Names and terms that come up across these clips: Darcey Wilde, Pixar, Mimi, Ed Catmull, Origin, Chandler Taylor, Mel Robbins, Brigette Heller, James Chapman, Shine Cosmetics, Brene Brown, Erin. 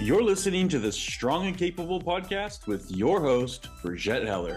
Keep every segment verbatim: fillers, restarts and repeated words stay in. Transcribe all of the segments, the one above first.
You're listening to the Strong and Capable podcast with your host, Brigette Heller.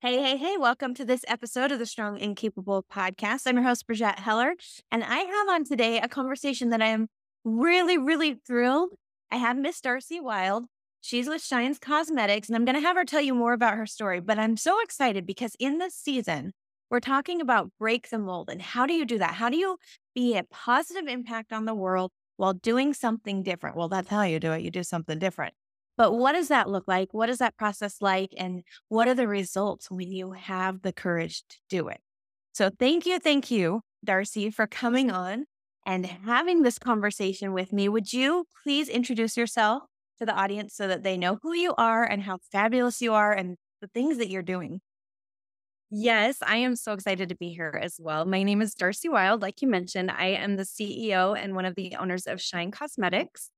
Hey, hey, hey, welcome to this episode of the Strong and Capable podcast. I'm your host, Brigette Heller, and I have on today a conversation that I am really, really thrilled. I have Miss Darcey Wilde. She's with Shine Cosmetics, and I'm going to have her tell you more about her story, but I'm so excited because in this season, we're talking about break the mold and how do you do that? How do you be a positive impact on the world while doing something different? Well, that's how you do it. You do something different. But what does that look like? What does that process like? And what are the results when you have the courage to do it? So thank you, thank you, Darcey, for coming on and having this conversation with me. Would you please introduce yourself to the audience so that they know who you are and how fabulous you are and the things that you're doing? Yes, I am so excited to be here as well. My name is Darcey Wilde. Like you mentioned, I am the C E O and one of the owners of Shine Cosmetics.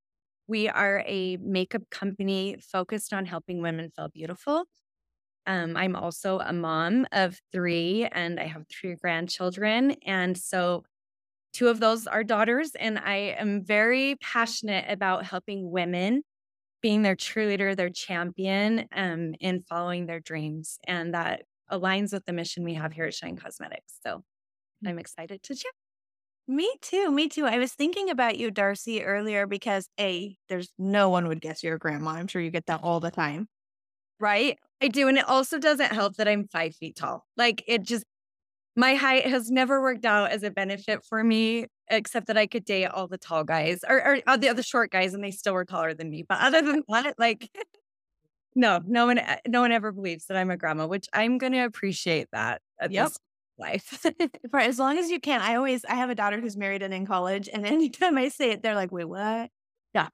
We are a makeup company focused on helping women feel beautiful. Um, I'm also a mom of three, and I have three grandchildren. And so two of those are daughters, and I am very passionate about helping women, being their cheerleader, their champion, um, and following their dreams. And that aligns with the mission we have here at Shine Cosmetics. So I'm excited to chat. Me too. Me too. I was thinking about you, Darcey, earlier because A, there's no one would guess you're a grandma. I'm sure you get that all the time. Right? I do. And it also doesn't help that I'm five feet tall. Like it just, my height has never worked out as a benefit for me, except that I could date all the tall guys or, or, or the other short guys and they still were taller than me. But other than that, like, no, no one, no one ever believes that I'm a grandma, which I'm going to appreciate that at yep. this life for as long as you can. I always I have a daughter who's married and in college, and anytime I say it, they're like, "Wait, what?" Yeah,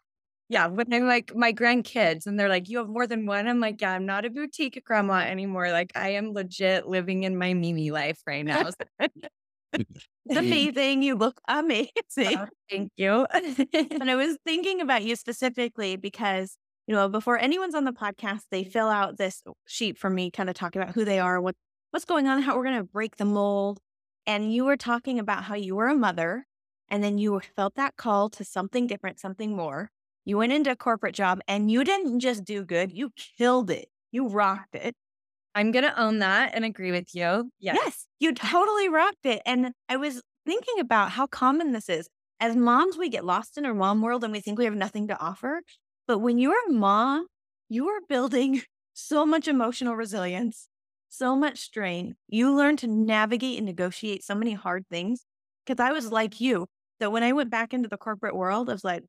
yeah. When I'm like my grandkids, and they're like, "You have more than one." I'm like, "Yeah, I'm not a boutique grandma anymore. Like, I am legit living in my Mimi life right now." It's amazing. You look amazing. Oh, thank you. And I was thinking about you specifically because, you know, before anyone's on the podcast, they fill out this sheet for me, kind of talking about who they are, what. What's going on, how we're going to break the mold. And you were talking about how you were a mother and then you felt that call to something different, something more. You went into a corporate job and you didn't just do good. You killed it. You rocked it. I'm going to own that and agree with you. Yes. Yes, you totally rocked it. And I was thinking about how common this is. As moms, we get lost in our mom world and we think we have nothing to offer. But when you're a mom, you are building so much emotional resilience. So much strain. You learn to navigate and negotiate so many hard things. Because I was like you. So when I went back into the corporate world, I was like,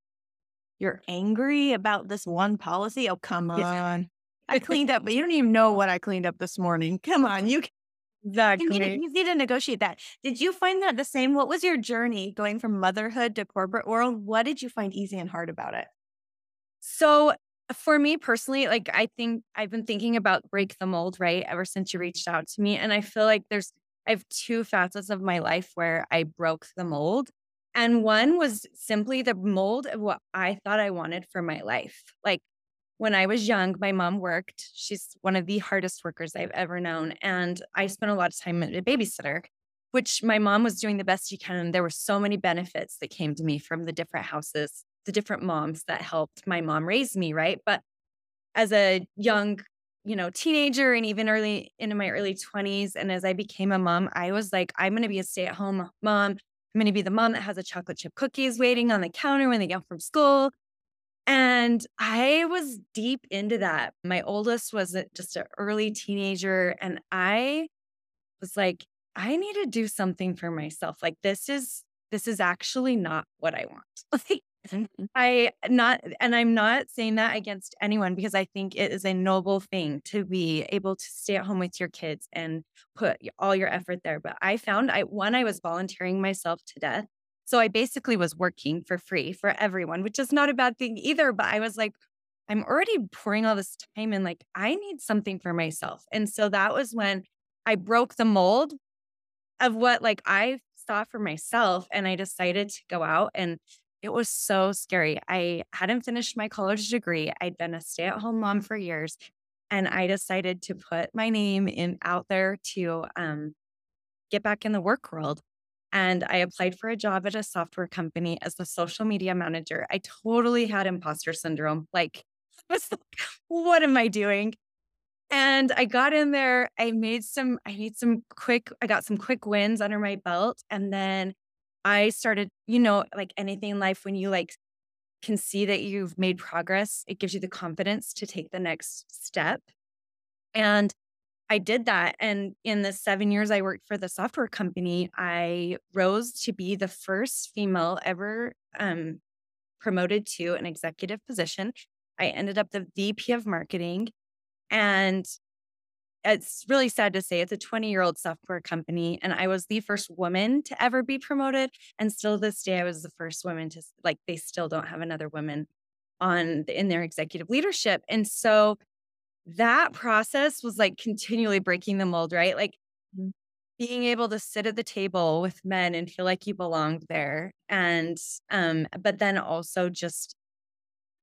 you're angry about this one policy? Oh, come on. Yeah. I cleaned up, but you don't even know what I cleaned up this morning. Come on. You can. Exactly. You need to negotiate that. Did you find that the same? What was your journey going from motherhood to corporate world? What did you find easy and hard about it? So for me personally, like I think I've been thinking about break the mold, right? Ever since you reached out to me. And I feel like there's, I have two facets of my life where I broke the mold. And one was simply the mold of what I thought I wanted for my life. Like when I was young, my mom worked. She's one of the hardest workers I've ever known. And I spent a lot of time at a babysitter, which my mom was doing the best she can. And there were so many benefits that came to me from the different houses, the different moms that helped my mom raise me, right? But as a young, you know, teenager and even early into my early twenties, and as I became a mom, I was like, I'm going to be a stay-at-home mom. I'm going to be the mom that has the chocolate chip cookies waiting on the counter when they get home from school. And I was deep into that. My oldest was just an early teenager, and I was like, I need to do something for myself. Like this is this is actually not what I want. I not, and I'm not saying that against anyone because I think it is a noble thing to be able to stay at home with your kids and put all your effort there. But I found I, one, I was volunteering myself to death. So I basically was working for free for everyone, which is not a bad thing either. But I was like, I'm already pouring all this time in, like, I need something for myself. And so that was when I broke the mold of what like I saw for myself. And I decided to go out, and it was so scary. I hadn't finished my college degree. I'd been a stay-at-home mom for years. And I decided to put my name in out there to um, get back in the work world. And I applied for a job at a software company as the social media manager. I totally had imposter syndrome. Like, I was like, what am I doing? And I got in there. I made some, I made some quick, I got some quick wins under my belt. And then I started, you know, like anything in life, when you like can see that you've made progress, it gives you the confidence to take the next step. And I did that. And in the seven years I worked for the software company, I rose to be the first female ever um, promoted to an executive position. I ended up the V P of marketing. And it's really sad to say, it's a twenty-year-old software company, and I was the first woman to ever be promoted. And still this day, I was the first woman to, like, they still don't have another woman on the, in their executive leadership. And so that process was like continually breaking the mold, right? Like being able to sit at the table with men and feel like you belonged there. And, um, but then also just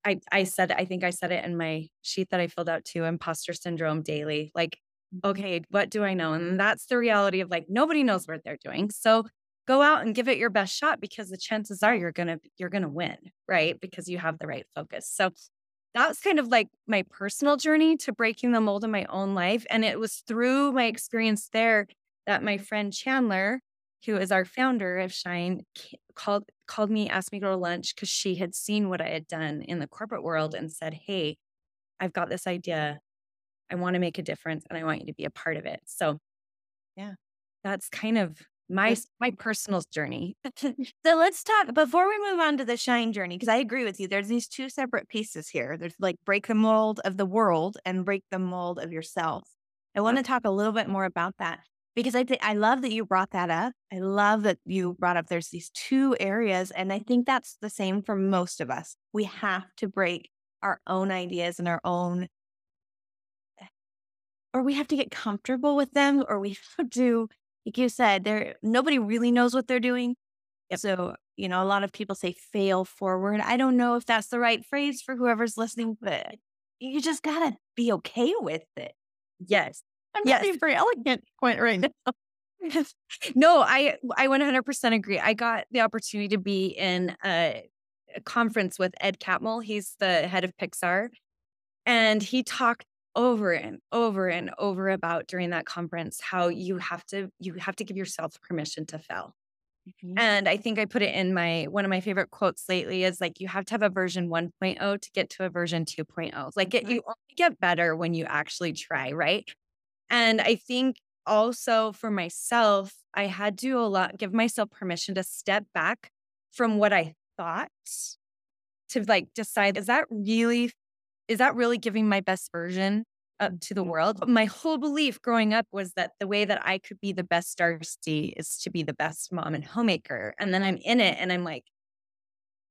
I, I said, I think I said it in my sheet that I filled out too, imposter syndrome daily. Like, okay, what do I know? And that's the reality of, like, nobody knows what they're doing. So go out and give it your best shot, because the chances are you're going to, you're going to win, right? Because you have the right focus. So that's kind of like my personal journey to breaking the mold in my own life. And it was through my experience there that my friend Chandler, who is our founder of Shine, called called me, asked me to go to lunch, because she had seen what I had done in the corporate world and said, hey, I've got this idea. I want to make a difference and I want you to be a part of it. So yeah, that's kind of my let's, my personal journey. So let's talk, before we move on to the Shine journey, because I agree with you, there's these two separate pieces here. There's like break the mold of the world and break the mold of yourself. I want to talk a little bit more about that. Because I think I love that you brought that up. I love that you brought up there's these two areas. And I think that's the same for most of us. We have to break our own ideas and our own, or we have to get comfortable with them, or we have to, like you said, there nobody really knows what they're doing. Yep. So, you know, a lot of people say fail forward. I don't know if that's the right phrase for whoever's listening, but you just gotta be okay with it. Yes. I'm not being very elegant point right now. No, I I one hundred percent agree. I got the opportunity to be in a, a conference with Ed Catmull. He's the head of Pixar. And he talked over and over and over about during that conference how you have to you have to give yourself permission to fail. Mm-hmm. And I think I put it in my one of my favorite quotes lately is, like, you have to have a version one point oh to get to a version two point oh. Like it, you only get better when you actually try, right? And I think also for myself, I had to a lot give myself permission to step back from what I thought to, like, decide, is that really, is that really giving my best version up to the world? My whole belief growing up was that the way that I could be the best Darcey is to be the best mom and homemaker. And then I'm in it and I'm like,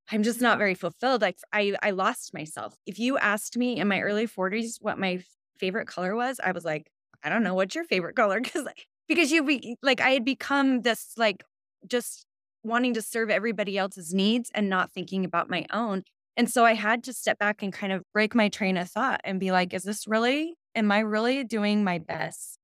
I'm just not very fulfilled. Like I, I lost myself. If you asked me in my early forties what my favorite color was, I was like, I don't know, what's your favorite color? Because because you be like, I had become this, like, just wanting to serve everybody else's needs and not thinking about my own. And so I had to step back and kind of break my train of thought and be like, is this really, am I really doing my best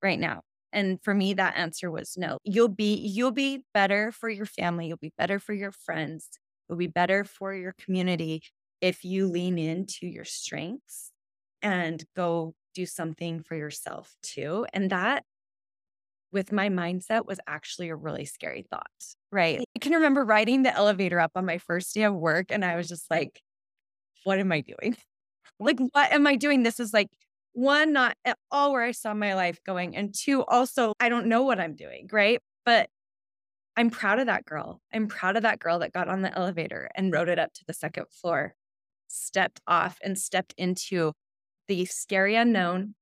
right now? And for me, that answer was no. You'll be, you'll be better for your family. You'll be better for your friends. You'll be better for your community if you lean into your strengths and go do something for yourself too. And that, with my mindset, was actually a really scary thought, right? I can remember riding the elevator up on my first day of work and I was just like, what am I doing? Like, what am I doing? This is, like, one, not at all where I saw my life going. And two, also, I don't know what I'm doing, right? But I'm proud of that girl. I'm proud of that girl that got on the elevator and rode it up to the second floor, stepped off and stepped into the scary unknown.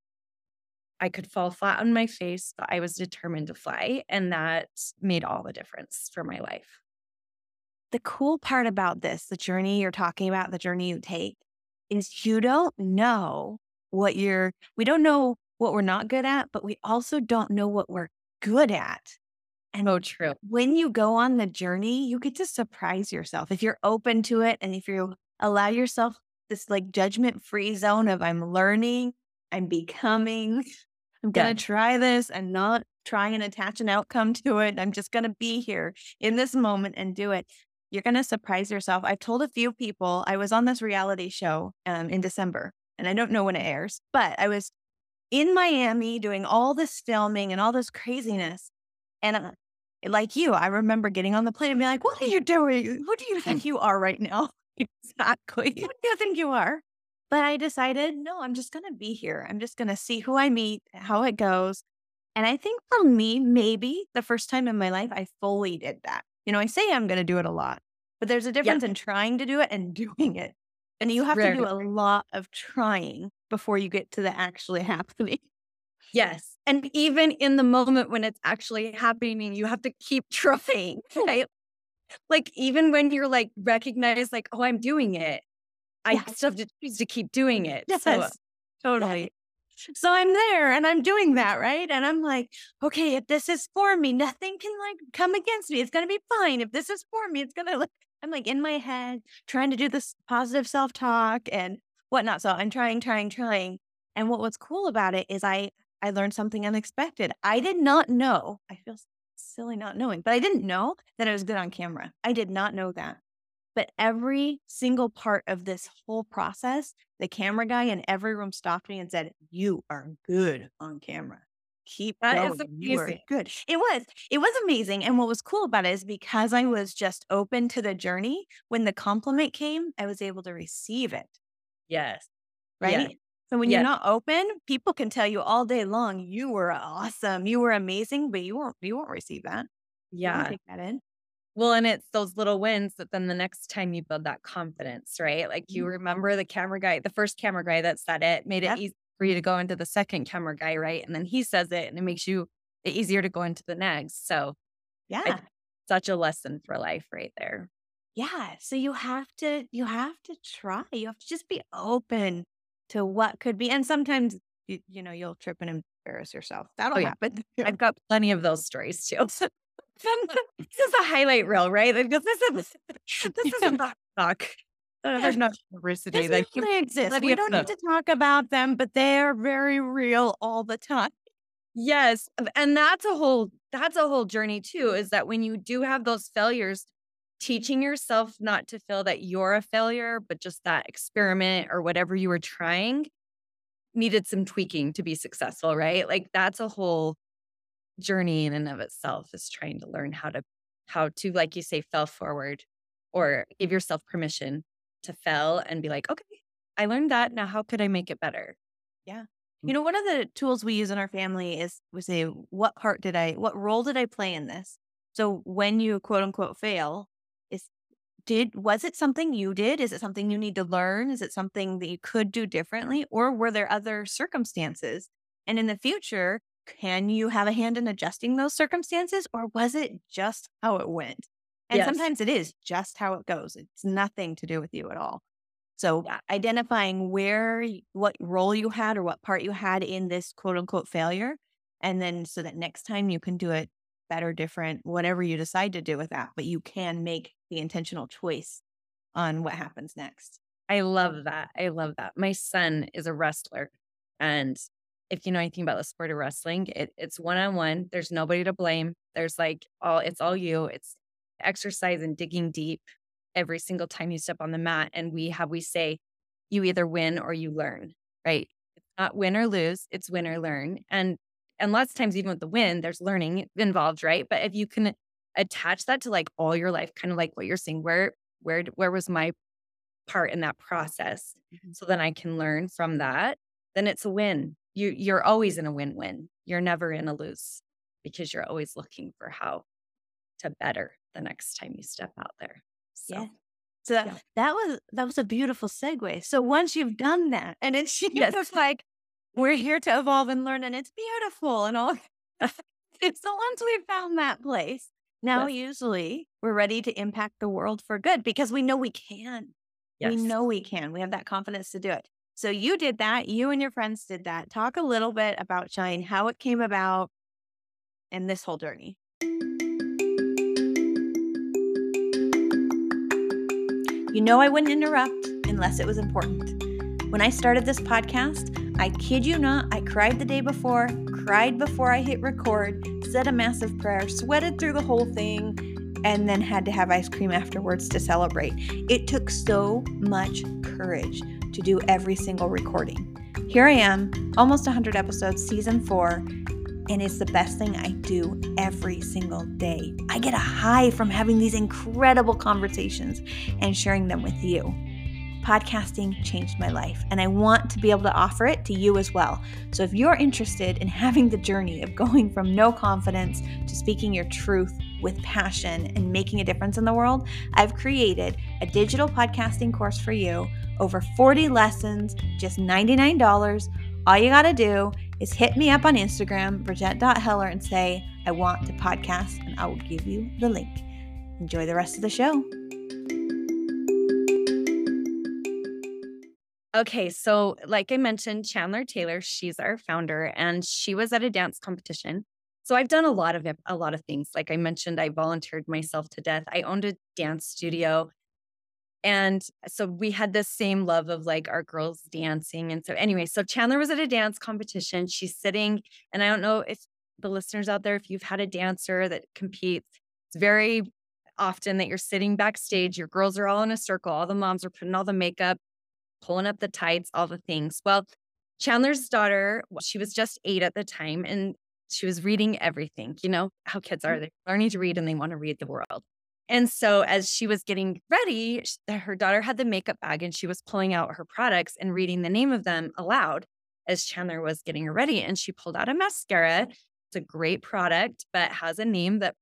I could fall flat on my face, but I was determined to fly. And that made all the difference for my life. The cool part about this, the journey you're talking about, the journey you take, is you don't know what you're, we don't know what we're not good at, but we also don't know what we're good at. And oh, true. When you go on the journey, you get to surprise yourself. If you're open to it and if you allow yourself this like judgment-free zone of I'm learning, I'm becoming, I'm going to yeah. try this and not try and attach an outcome to it. I'm just going to be here in this moment and do it. You're going to surprise yourself. I've told a few people, I was on this reality show um, in December, and I don't know when it airs, but I was in Miami doing all this filming and all this craziness. And uh, like you, I remember getting on the plane and being like, what are you doing? Who do you think you are right now? Exactly. Who do you think you are? But I decided, no, I'm just going to be here. I'm just going to see who I meet, how it goes. And I think for me, maybe the first time in my life, I fully did that. You know, I say I'm going to do it a lot, but there's a difference yeah. in trying to do it and doing it. And you have Rarely. to do a lot of trying before you get to the actually happening. Yes. And even in the moment when it's actually happening, you have to keep trying, right? Like, even when you're like, recognize like, oh, I'm doing it. I yes. still have to choose to keep doing it. Yes, so, totally. Yeah. So I'm there and I'm doing that, right? And I'm like, okay, if this is for me, nothing can like come against me. It's going to be fine. If this is for me, it's going to like, I'm like in my head trying to do this positive self-talk and whatnot. So I'm trying, trying, trying. And what was cool about it is I, I learned something unexpected. I did not know. I feel silly not knowing, but I didn't know that it was good on camera. I did not know that. But every single part of this whole process, the camera guy in every room stopped me and said, you are good on camera. Keep that going. Is amazing. You are good. It was. It was amazing. And what was cool about it is because I was just open to the journey, when the compliment came, I was able to receive it. Yes. Right? Yes. So when yes. you're not open, people can tell you all day long, you were awesome, you were amazing, but you won't, you won't receive that. Yeah. You won't take that in. Well, and it's those little wins that then the next time you build that confidence, right? Like you remember the camera guy, the first camera guy that said it made yep. it easy for you to go into the second camera guy, right? And then he says it and it makes you easier to go into the next. So yeah, I, such a lesson for life right there. Yeah. So you have to, you have to try, you have to just be open to what could be. And sometimes, you, you know, you'll trip and embarrass yourself. That'll oh, yeah. happen. Yeah. I've got plenty of those stories too. This is a highlight reel, right? Like, this is this isn't the talk. There's no diversity. They really exist. We don't need to talk about them, but they are very real all the time. Yes, and that's a whole that's a whole journey too. Is that when you do have those failures, teaching yourself not to feel that you're a failure, but just that experiment or whatever you were trying needed some tweaking to be successful, right? Like that's a whole journey in and of itself, is trying to learn how to how to like you say fail forward, or give yourself permission to fail and be like, okay, I learned that, now how could I make it better? Yeah. You know, one of the tools we use in our family is we say, what part did I what role did I play in this? So when you quote unquote fail, is did was it something you did? Is it something you need to learn? Is it something that you could do differently? Or were there other circumstances? And in the future, can you have a hand in adjusting those circumstances, or was it just how it went? And yes. sometimes it is just how it goes. It's nothing to do with you at all. So yeah. identifying where, what role you had or what part you had in this quote unquote failure. And then so that next time you can do it better, different, whatever you decide to do with that, but you can make the intentional choice on what happens next. I love that. I love that. My son is a wrestler, and if you know anything about the sport of wrestling, it, it's one-on-one. There's nobody to blame. There's like, all it's all you. It's exercise and digging deep every single time you step on the mat. And we have, we say, you either win or you learn, right? It's not win or lose. It's win or learn. And, and lots of times, even with the win, there's learning involved, right? But if you can attach that to like all your life, kind of like what you're saying, where, where, where was my part in that process? Mm-hmm. So then I can learn from that. Then it's a win. You, you're always in a win-win. You're never in a lose, because you're always looking for how to better the next time you step out there. So, yeah. so yeah. that was that was a beautiful segue. So once you've done that, and it's yes. just like, we're here to evolve and learn, and it's beautiful and all. It's so once we've found that place, now yes. usually we're ready to impact the world for good, because we know we can. Yes. We know we can. We have that confidence to do it. So you did that. You and your friends did that. Talk a little bit about Shine, how it came about, and this whole journey. You know I wouldn't interrupt unless it was important. When I started this podcast, I kid you not, I cried the day before, cried before I hit record, said a massive prayer, sweated through the whole thing, and then had to have ice cream afterwards to celebrate. It took so much courage to do every single recording. Here I am, almost one hundred episodes, season four, and it's the best thing I do every single day. I get a high from having these incredible conversations and sharing them with you. Podcasting changed my life, and I want to be able to offer it to you as well. So if you're interested in having the journey of going from no confidence to speaking your truth with passion and making a difference in the world, I've created a digital podcasting course for you, over forty lessons, just ninety-nine dollars. All you gotta do is hit me up on Instagram, Brigette dot Heller, and say, I want to podcast, and I will give you the link. Enjoy the rest of the show. Okay, so like I mentioned, Chandler Taylor, she's our founder, and she was at a dance competition. So I've done a lot of a lot of things. Like I mentioned, I volunteered myself to death. I owned a dance studio. And so we had this same love of like our girls dancing. And so anyway, so Chandler was at a dance competition. She's sitting, and I don't know if the listeners out there, if you've had a dancer that competes, it's very often that you're sitting backstage, your girls are all in a circle, all the moms are putting all the makeup, pulling up the tights, all the things. Well, Chandler's daughter, she was just eight at the time, and she was reading everything. You know how kids are, they're learning to read and they want to read the world. And so as she was getting ready, her daughter had the makeup bag and she was pulling out her products and reading the name of them aloud as Chandler was getting her ready. And she pulled out a mascara. It's a great product, but has a name that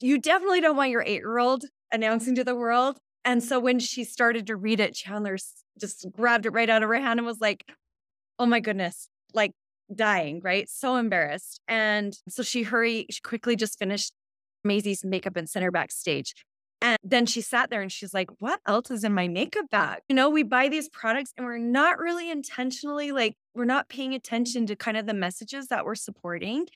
you definitely don't want your eight-year-old announcing to the world. And so when she started to read it, Chandler just grabbed it right out of her hand and was like, oh my goodness, like dying, right? So embarrassed. And so she hurried, she quickly just finished Maisie's makeup and sent her backstage. And then she sat there and she's like, what else is in my makeup bag? You know, we buy these products and we're not really intentionally, like, we're not paying attention to kind of the messages that we're supporting.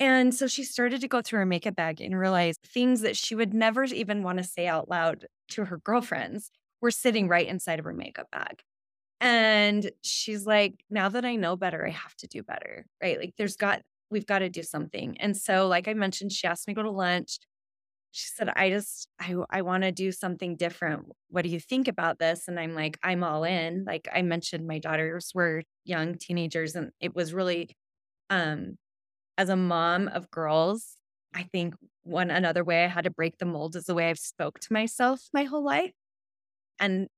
And so she started to go through her makeup bag and realize things that she would never even want to say out loud to her girlfriends were sitting right inside of her makeup bag. And she's like, now that I know better, I have to do better, right? Like there's got We've got to do something. And so, like I mentioned, she asked me to go to lunch. She said, I just, I, I want to do something different. What do you think about this? And I'm like, I'm all in. Like I mentioned, my daughters were young teenagers, and it was really, um, as a mom of girls, I think one, another way I had to break the mold is the way I've spoke to myself my whole life. And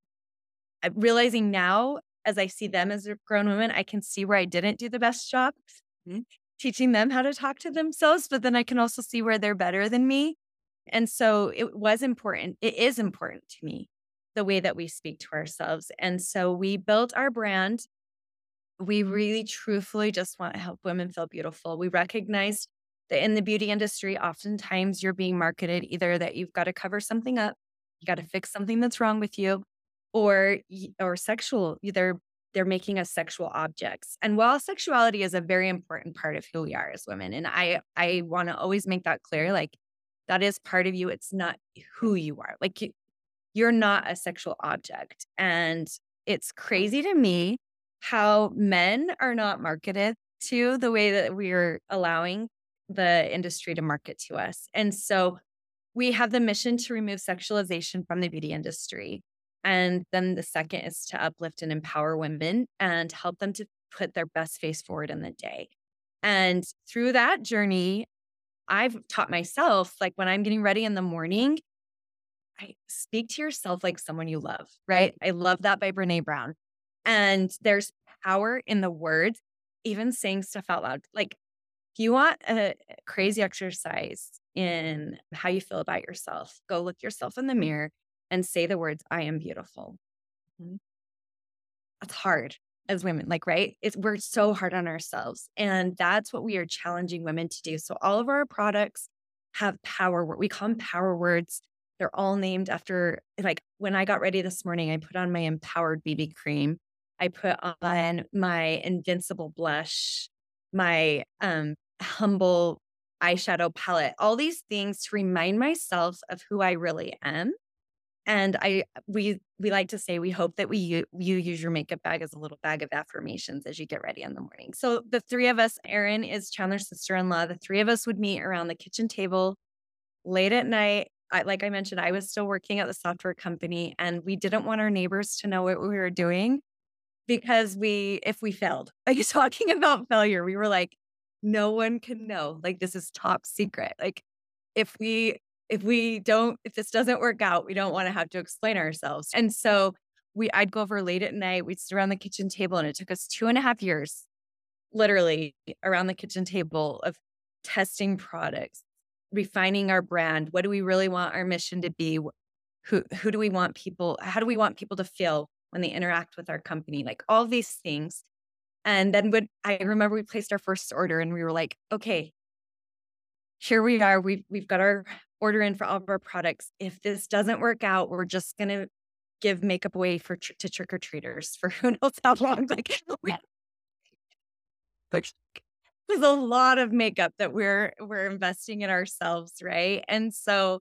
I'm realizing now, as I see them as grown women, I can see where I didn't do the best job. Mm-hmm. Teaching them how to talk to themselves, but then I can also see where they're better than me. And so it was important. It is important to me, the way that we speak to ourselves. And so we built our brand. We really truthfully just want to help women feel beautiful. We recognized that in the beauty industry, oftentimes you're being marketed either that you've got to cover something up, you got to fix something that's wrong with you, or, or sexual, either they're making us sexual objects. And while sexuality is a very important part of who we are as women, and I I want to always make that clear, like that is part of you. It's not who you are. Like you, you're not a sexual object. And it's crazy to me how men are not marketed to the way that we are allowing the industry to market to us. And so we have the mission to remove sexualization from the beauty industry. And then the second is to uplift and empower women and help them to put their best face forward in the day. And through that journey, I've taught myself, like when I'm getting ready in the morning, I speak to yourself like someone you love, right? I love that by Brene Brown. And there's power in the words, even saying stuff out loud. Like if you want a crazy exercise in how you feel about yourself, go look yourself in the mirror and say the words, I am beautiful. Mm-hmm. That's hard as women, like, right? It's, we're so hard on ourselves. And that's what we are challenging women to do. So all of our products have power. We call them power words. They're all named after, like when I got ready this morning, I put on my Empowered B B cream. I put on my Invincible blush, my um, Humble eyeshadow palette, all these things to remind myself of who I really am. And I, we, we like to say, we hope that we, you, you use your makeup bag as a little bag of affirmations as you get ready in the morning. So the three of us, Erin is Chandler's sister-in-law. The three of us would meet around the kitchen table late at night. I, like I mentioned, I was still working at the software company, and we didn't want our neighbors to know what we were doing, because we, if we failed, like talking about failure, we were like, no one can know, like, this is top secret. Like if we, if we don't, if this doesn't work out, we don't want to have to explain ourselves. And so we, I'd go over late at night, we'd sit around the kitchen table, and it took us two and a half years, literally around the kitchen table, of testing products, refining our brand. What do we really want our mission to be? Who, who do we want people, how do we want people to feel when they interact with our company? Like all these things. And then when I remember we placed our first order, and we were like, okay, here we are. We've, we've got our order in for all of our products. If this doesn't work out, we're just going to give makeup away for tr- to trick-or-treaters for who knows how long. Like, we, there's a lot of makeup that we're we're investing in ourselves, right? And so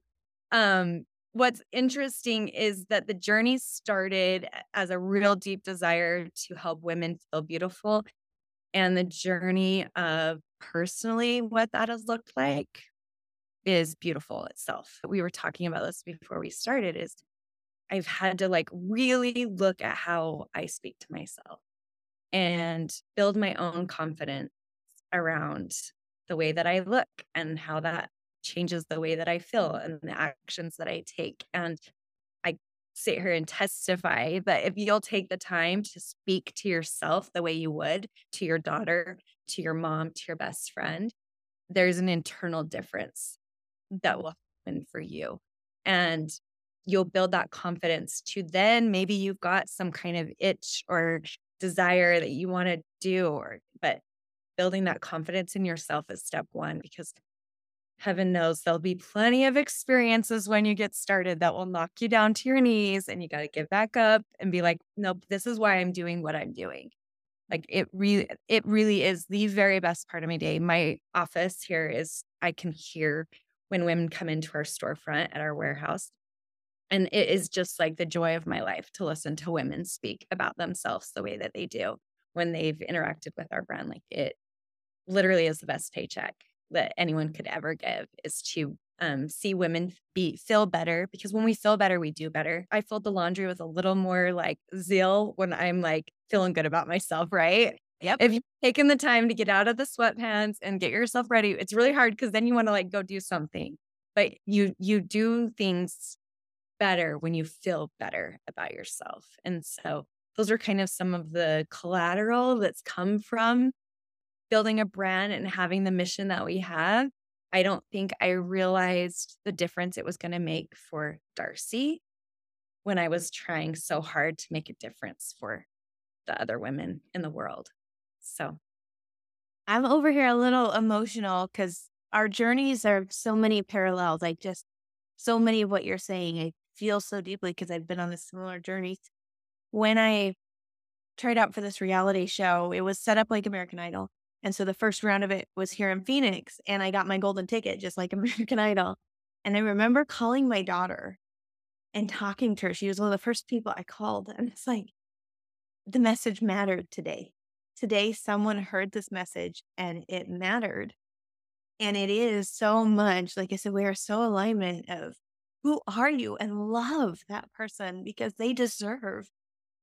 um, what's interesting is that the journey started as a real deep desire to help women feel beautiful, and the journey of personally what that has looked like is beautiful itself. We were talking about this before we started, is I've had to like really look at how I speak to myself and build my own confidence around the way that I look, and how that changes the way that I feel and the actions that I take. And I sit here and testify that if you'll take the time to speak to yourself the way you would to your daughter, to your mom, to your best friend, there's an internal difference that will happen for you. And you'll build that confidence to then maybe you've got some kind of itch or desire that you want to do, or, but building that confidence in yourself is step one, because heaven knows there'll be plenty of experiences when you get started that will knock you down to your knees, and you got to get back up and be like, nope, this is why I'm doing what I'm doing. Like it really, it really is the very best part of my day. My office here is, I can hear when women come into our storefront at our warehouse. And it is just like the joy of my life to listen to women speak about themselves the way that they do when they've interacted with our brand. Like it literally is the best paycheck that anyone could ever give, is to um, see women be feel better, because when we feel better, we do better. I fold the laundry with a little more like zeal when I'm like feeling good about myself, right? Yep. If you've taken the time to get out of the sweatpants and get yourself ready, it's really hard because then you want to like go do something, but you you do things better when you feel better about yourself. And so those are kind of some of the collateral that's come from building a brand and having the mission that we have. I don't think I realized the difference it was going to make for Darcey when I was trying so hard to make a difference for the other women in the world. So I'm over here a little emotional because our journeys are so many parallels. Like just so many of what you're saying, I feel so deeply because I've been on a similar journey. When I tried out for this reality show, it was set up like American Idol. And so the first round of it was here in Phoenix, and I got my golden ticket, just like American Idol. And I remember calling my daughter and talking to her. She was one of the first people I called. And it's like, the message mattered today. Today, someone heard this message and it mattered. And it is so much, like I said, we are so alignment of who are you, and love that person because they deserve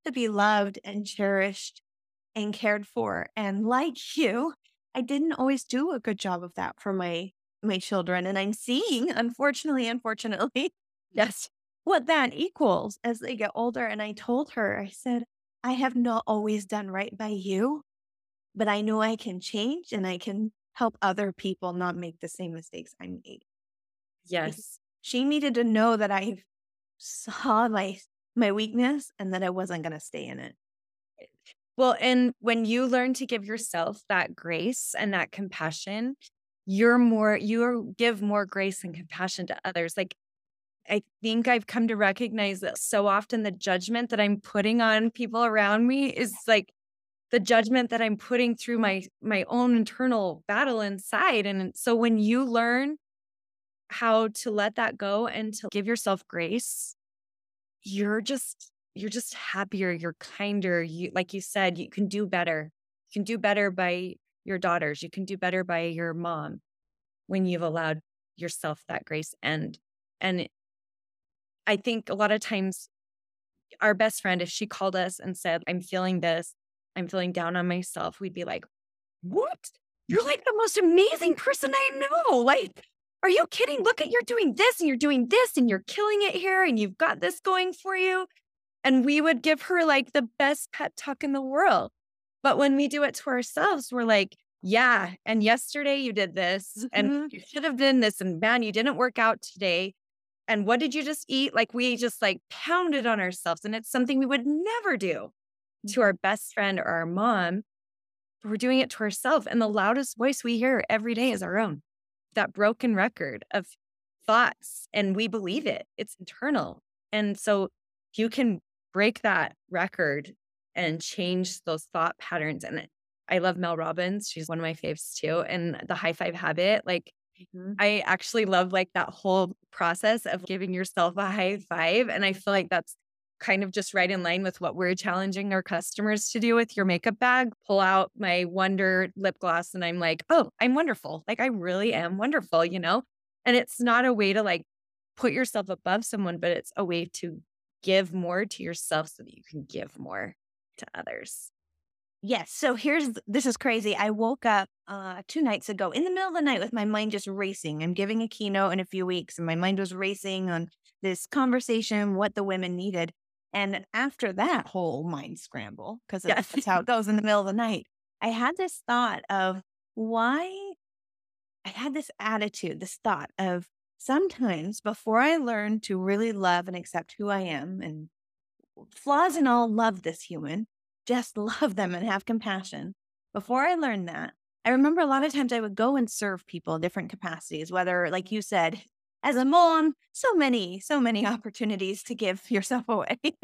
to be loved and cherished and cared for. And like you, I didn't always do a good job of that for my my children. And I'm seeing, unfortunately, unfortunately, yes, what that equals as they get older. And I told her, I said, I have not always done right by you, but I know I can change and I can help other people not make the same mistakes I made. Yes. She needed to know that I saw my my weakness and that I wasn't going to stay in it. Well, and when you learn to give yourself that grace and that compassion, you're more, you give more grace and compassion to others. Like, I think I've come to recognize that so often the judgment that I'm putting on people around me is like the judgment that I'm putting through my, my own internal battle inside. And so when you learn how to let that go and to give yourself grace you're just you're just happier, you're kinder. You, like you said, you can do better. You can do better by your daughters. You can do better by your mom when you've allowed yourself that grace. And and I think a lot of times our best friend, if she called us and said, I'm feeling this, I'm feeling down on myself, we'd be like, what? You're like the most amazing person I know. Like, are you kidding? Look at, you're doing this and you're doing this and you're killing it here and you've got this going for you. And we would give her like the best pep talk in the world. But when we do it to ourselves, we're like, yeah, and yesterday you did this and mm-hmm. you should have done this, and man, you didn't work out today. And what did you just eat? Like, we just like pounded on ourselves, and it's something we would never do to our best friend or our mom. But we're doing it to ourselves. And the loudest voice we hear every day is our own, that broken record of thoughts. And we believe it, it's internal. And so you can break that record and change those thought patterns. And I love Mel Robbins. She's one of my faves too. And the high five habit, like, mm-hmm. I actually love like that whole process of giving yourself a high five. And I feel like that's kind of just right in line with what we're challenging our customers to do with your makeup bag. Pull out my Wonder lip gloss and I'm like, oh, I'm wonderful. Like, I really am wonderful, you know? And it's not a way to like put yourself above someone, but it's a way to give more to yourself so that you can give more to others. Yes. So here's, this is crazy. I woke up uh, two nights ago in the middle of the night with my mind just racing. I'm giving a keynote in a few weeks and my mind was racing on this conversation, what the women needed. And after that whole mind scramble, because that's yes. how it goes in the middle of the night, I had this thought of why I had this attitude, this thought of sometimes before I learn to really love and accept who I am, and flaws and all, love this human, just love them and have compassion. Before I learned that, I remember a lot of times I would go and serve people in different capacities, whether, like you said, as a mom, so many, so many opportunities to give yourself away. Yes.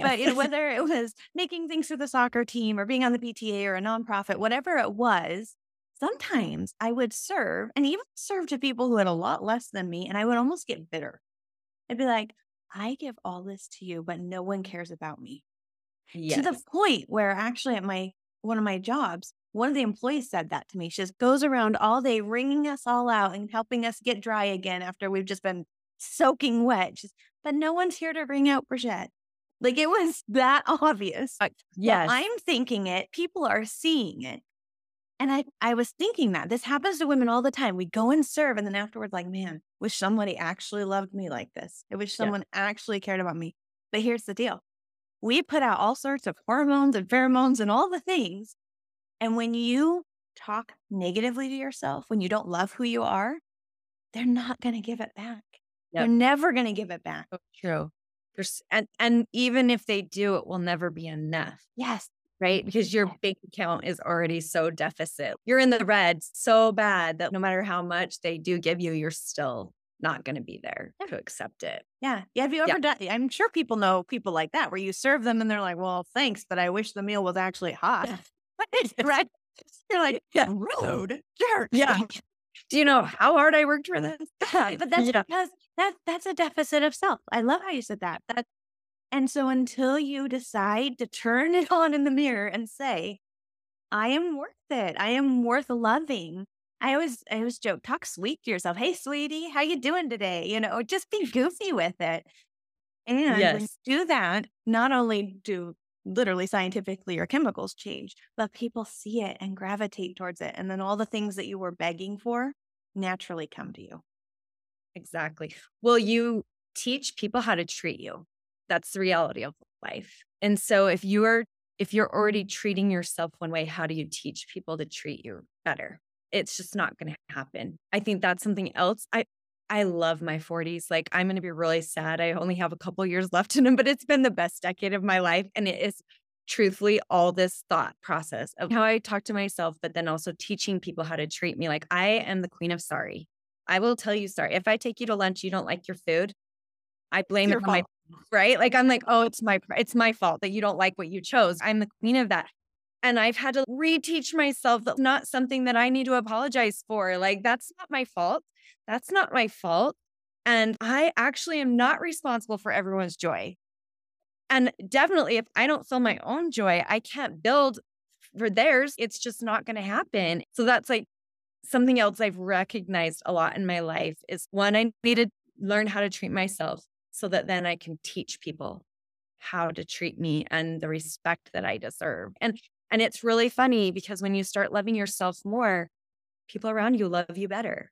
But you know, whether it was making things for the soccer team or being on the P T A or a nonprofit, whatever it was, sometimes I would serve, and even serve to people who had a lot less than me, and I would almost get bitter. I'd be like, I give all this to you, but no one cares about me. Yes. To the point where actually at my one of my jobs, one of the employees said that to me. She just goes around all day wringing us all out and helping us get dry again after we've just been soaking wet. She's, but no one's here to wring out Brigette. Like, it was that obvious. Like, yes. Well, I'm thinking it. People are seeing it. And I, I was thinking that. This happens to women all the time. We go and serve, and then afterwards, like, man, wish somebody actually loved me like this. I wish someone yeah. actually cared about me. But here's the deal. We put out all sorts of hormones and pheromones and all the things. And when you talk negatively to yourself, when you don't love who you are, they're not going to give it back. Yep. They're never going to give it back. So true. And, and even if they do, it will never be enough. Yes. Right? Because your bank account is already so deficit. You're in the red so bad that no matter how much they do give you, you're still not going to be there yeah. to accept it. Yeah. yeah. Have you ever yeah. done, I'm sure people know people like that, where you serve them and they're like, well, thanks, but I wish the meal was actually hot. Yeah. Right? You're like, yeah. rude. Jerk. Yeah. Do you know how hard I worked for this? Yeah, but that's yeah. because that, that's a deficit of self. I love how you said that. That. And so until you decide to turn it on in the mirror and say, I am worth it. I am worth loving. I always, I always joke, talk sweet to yourself. Hey, sweetie, how you doing today? You know, just be goofy with it. And yes. when you do that, not only do literally scientifically your chemicals change, but people see it and gravitate towards it. And then all the things that you were begging for naturally come to you. Exactly. Well, you teach people how to treat you. That's the reality of life. And so if you're, if you're already treating yourself one way, how do you teach people to treat you better? It's just not going to happen. I think that's something else. I, I love my forties. Like, I'm going to be really sad. I only have a couple of years left in them, but it's been the best decade of my life. And it is truthfully all this thought process of how I talk to myself, but then also teaching people how to treat me. Like, I am the queen of sorry. I will tell you sorry. If I take you to lunch, you don't like your food, I blame it on my, right? Like, I'm like, oh, it's my, it's my fault that you don't like what you chose. I'm the queen of that. And I've had to reteach myself that's not something that I need to apologize for. Like, that's not my fault. That's not my fault. And I actually am not responsible for everyone's joy. And definitely, if I don't feel my own joy, I can't build for theirs. It's just not going to happen. So that's like something else I've recognized a lot in my life is, one, I need to learn how to treat myself so that then I can teach people how to treat me and the respect that I deserve. And and it's really funny because when you start loving yourself more, people around you love you better.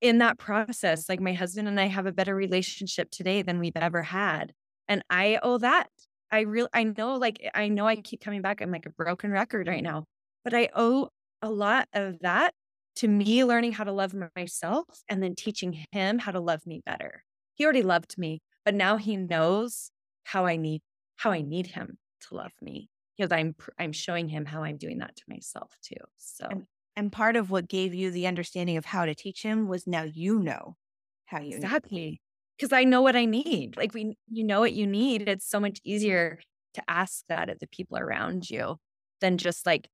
In that process, like my husband and I have a better relationship today than we've ever had. And I owe that. I really, I know, like, I know I keep coming back. I'm like a broken record right now, but I owe a lot of that to me learning how to love myself and then teaching him how to love me better. He already loved me, but now he knows how I need, how I need him to love me, because I'm, I'm showing him how I'm doing that to myself too. So. And part of what gave you the understanding of how to teach him was now you know how you exactly because I know what I need. Like we, you know what you need. It's so much easier to ask that of the people around you than just like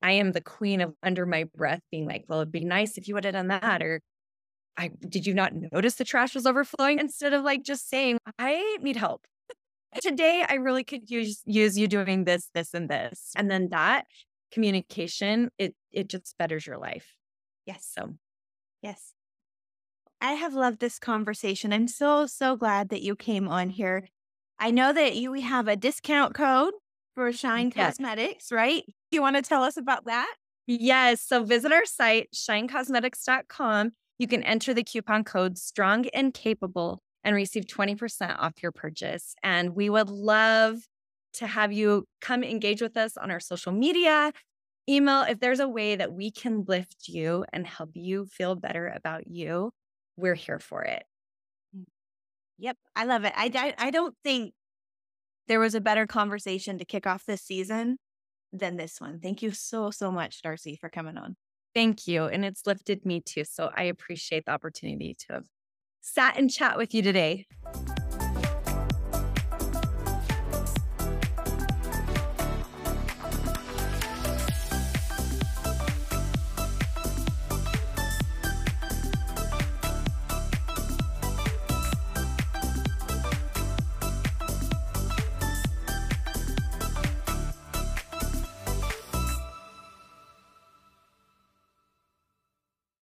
I am the queen of under my breath being like, well, it'd be nice if you would have done that, or I did you not notice the trash was overflowing? Instead of like just saying I need help today. I really could use use you doing this, this, and this, and then that. Communication, it it just betters your life. Yes. So, yes. I have loved this conversation. I'm so, so glad that you came on here. I know that you have a discount code for Shine Cosmetics, yes. Right? Do you want to tell us about that? Yes. So visit our site, shine cosmetics dot com. You can enter the coupon code Strong and Capable and receive twenty percent off your purchase. And we would love to have you come engage with us on our social media, email. If there's a way that we can lift you and help you feel better about you, we're here for it. Yep. I love it. I, I, I don't think there was a better conversation to kick off this season than this one. Thank you so, so much, Darcey, for coming on. Thank you. And it's lifted me too. So I appreciate the opportunity to have sat and chat with you today.